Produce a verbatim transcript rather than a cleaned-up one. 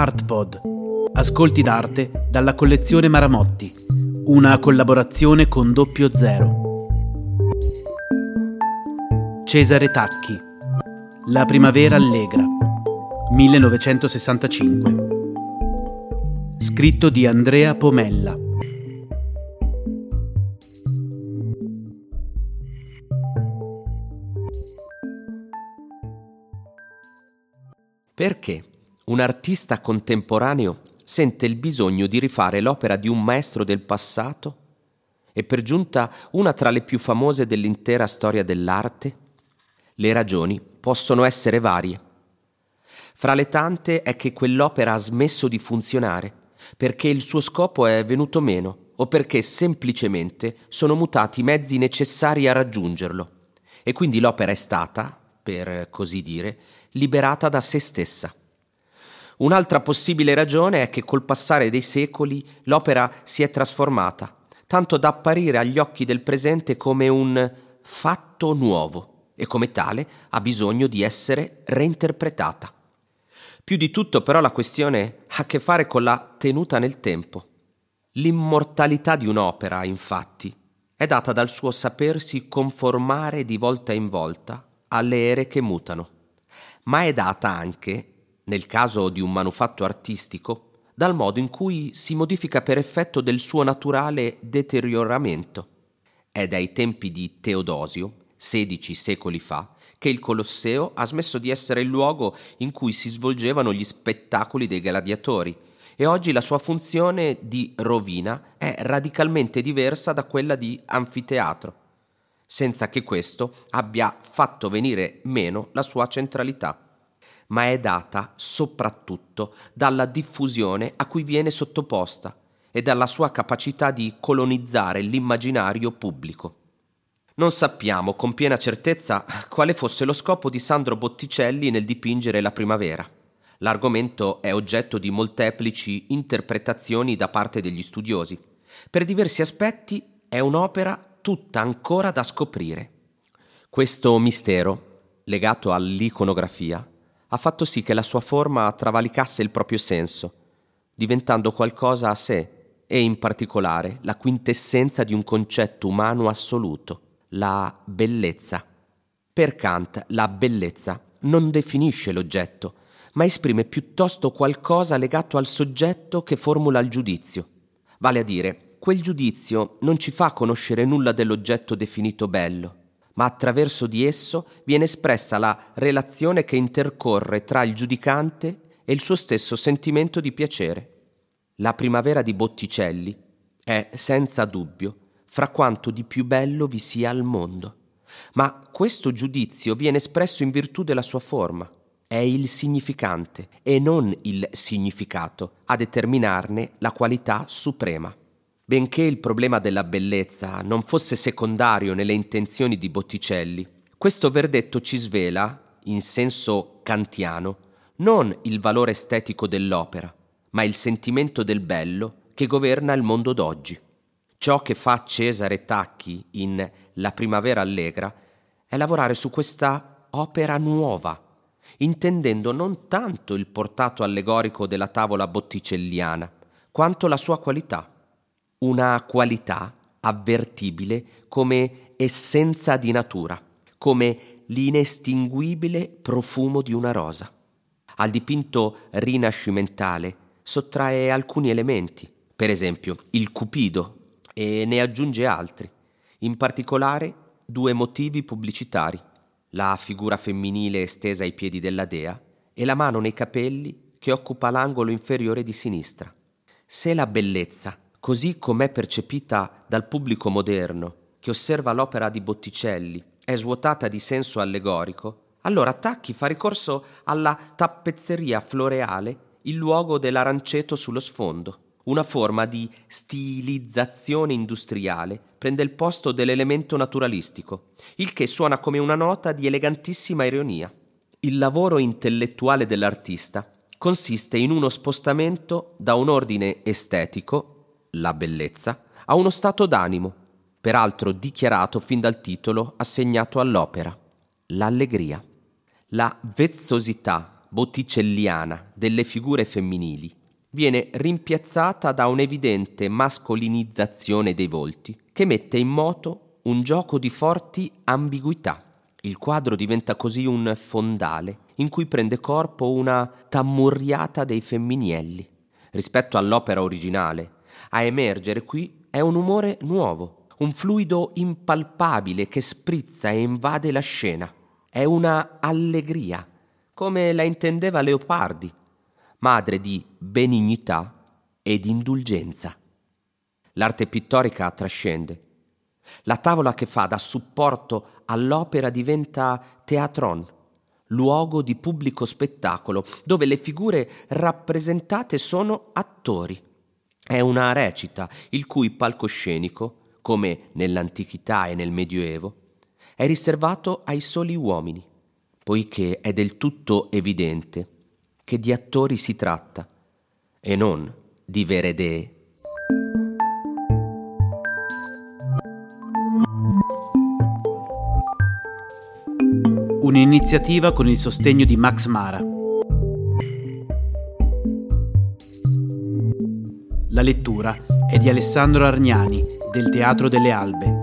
ArtPod, ascolti d'arte dalla collezione Maramotti, una collaborazione con Doppio Zero. Cesare Tacchi, La primavera allegra, millenovecentosessantacinque. Scritto di Andrea Pomella. Perché un artista contemporaneo sente il bisogno di rifare l'opera di un maestro del passato e per giunta una tra le più famose dell'intera storia dell'arte? Le ragioni possono essere varie. Fra le tante è che quell'opera ha smesso di funzionare perché il suo scopo è venuto meno o perché semplicemente sono mutati i mezzi necessari a raggiungerlo e quindi l'opera è stata, per così dire, liberata da se stessa. Un'altra possibile ragione è che col passare dei secoli l'opera si è trasformata, tanto da apparire agli occhi del presente come un fatto nuovo e come tale ha bisogno di essere reinterpretata. Più di tutto però la questione ha a che fare con la tenuta nel tempo. L'immortalità di un'opera, infatti, è data dal suo sapersi conformare di volta in volta alle ere che mutano, ma è data anche, nel caso di un manufatto artistico, dal modo in cui si modifica per effetto del suo naturale deterioramento. È dai tempi di Teodosio, sedici secoli fa, che il Colosseo ha smesso di essere il luogo in cui si svolgevano gli spettacoli dei gladiatori e oggi la sua funzione di rovina è radicalmente diversa da quella di anfiteatro, senza che questo abbia fatto venire meno la sua centralità. Ma è data soprattutto dalla diffusione a cui viene sottoposta e dalla sua capacità di colonizzare l'immaginario pubblico. Non sappiamo con piena certezza quale fosse lo scopo di Sandro Botticelli nel dipingere La primavera. L'argomento è oggetto di molteplici interpretazioni da parte degli studiosi. Per diversi aspetti è un'opera tutta ancora da scoprire. Questo mistero, legato all'iconografia, ha fatto sì che la sua forma travalicasse il proprio senso, diventando qualcosa a sé e in particolare la quintessenza di un concetto umano assoluto, la bellezza. Per Kant la bellezza non definisce l'oggetto, ma esprime piuttosto qualcosa legato al soggetto che formula il giudizio. Vale a dire, quel giudizio non ci fa conoscere nulla dell'oggetto definito bello, ma attraverso di esso viene espressa la relazione che intercorre tra il giudicante e il suo stesso sentimento di piacere. La primavera di Botticelli è, senza dubbio, fra quanto di più bello vi sia al mondo, ma questo giudizio viene espresso in virtù della sua forma. È il significante e non il significato a determinarne la qualità suprema. Benché il problema della bellezza non fosse secondario nelle intenzioni di Botticelli, questo verdetto ci svela, in senso kantiano, non il valore estetico dell'opera, ma il sentimento del bello che governa il mondo d'oggi. Ciò che fa Cesare Tacchi in La primavera allegra è lavorare su questa opera nuova, intendendo non tanto il portato allegorico della tavola botticelliana, quanto la sua qualità. Una qualità avvertibile come essenza di natura, come l'inestinguibile profumo di una rosa. Al dipinto rinascimentale sottrae alcuni elementi, per esempio il cupido, e ne aggiunge altri, in particolare due motivi pubblicitari, la figura femminile estesa ai piedi della dea e la mano nei capelli che occupa l'angolo inferiore di sinistra. Se la bellezza, così com'è percepita dal pubblico moderno, che osserva l'opera di Botticelli, è svuotata di senso allegorico, allora Tacchi fa ricorso alla tappezzeria floreale in luogo dell'aranceto sullo sfondo. Una forma di stilizzazione industriale prende il posto dell'elemento naturalistico, il che suona come una nota di elegantissima ironia. Il lavoro intellettuale dell'artista consiste in uno spostamento da un ordine estetico, la bellezza, ha uno stato d'animo, peraltro dichiarato fin dal titolo assegnato all'opera, l'allegria. La vezzosità botticelliana delle figure femminili viene rimpiazzata da un'evidente mascolinizzazione dei volti che mette in moto un gioco di forti ambiguità. Il quadro diventa così un fondale in cui prende corpo una tammurriata dei femminilli. Rispetto all'opera originale, a emergere qui è un umore nuovo, un fluido impalpabile che sprizza e invade la scena. È una allegria, come la intendeva Leopardi, madre di benignità ed indulgenza. L'arte pittorica trascende. La tavola che fa da supporto all'opera diventa teatron, luogo di pubblico spettacolo, dove le figure rappresentate sono attori. È una recita il cui palcoscenico, come nell'antichità e nel Medioevo, è riservato ai soli uomini, poiché è del tutto evidente che di attori si tratta e non di vere dee. Un'iniziativa con il sostegno di Max Mara. La lettura è di Alessandro Argnani del Teatro delle Albe.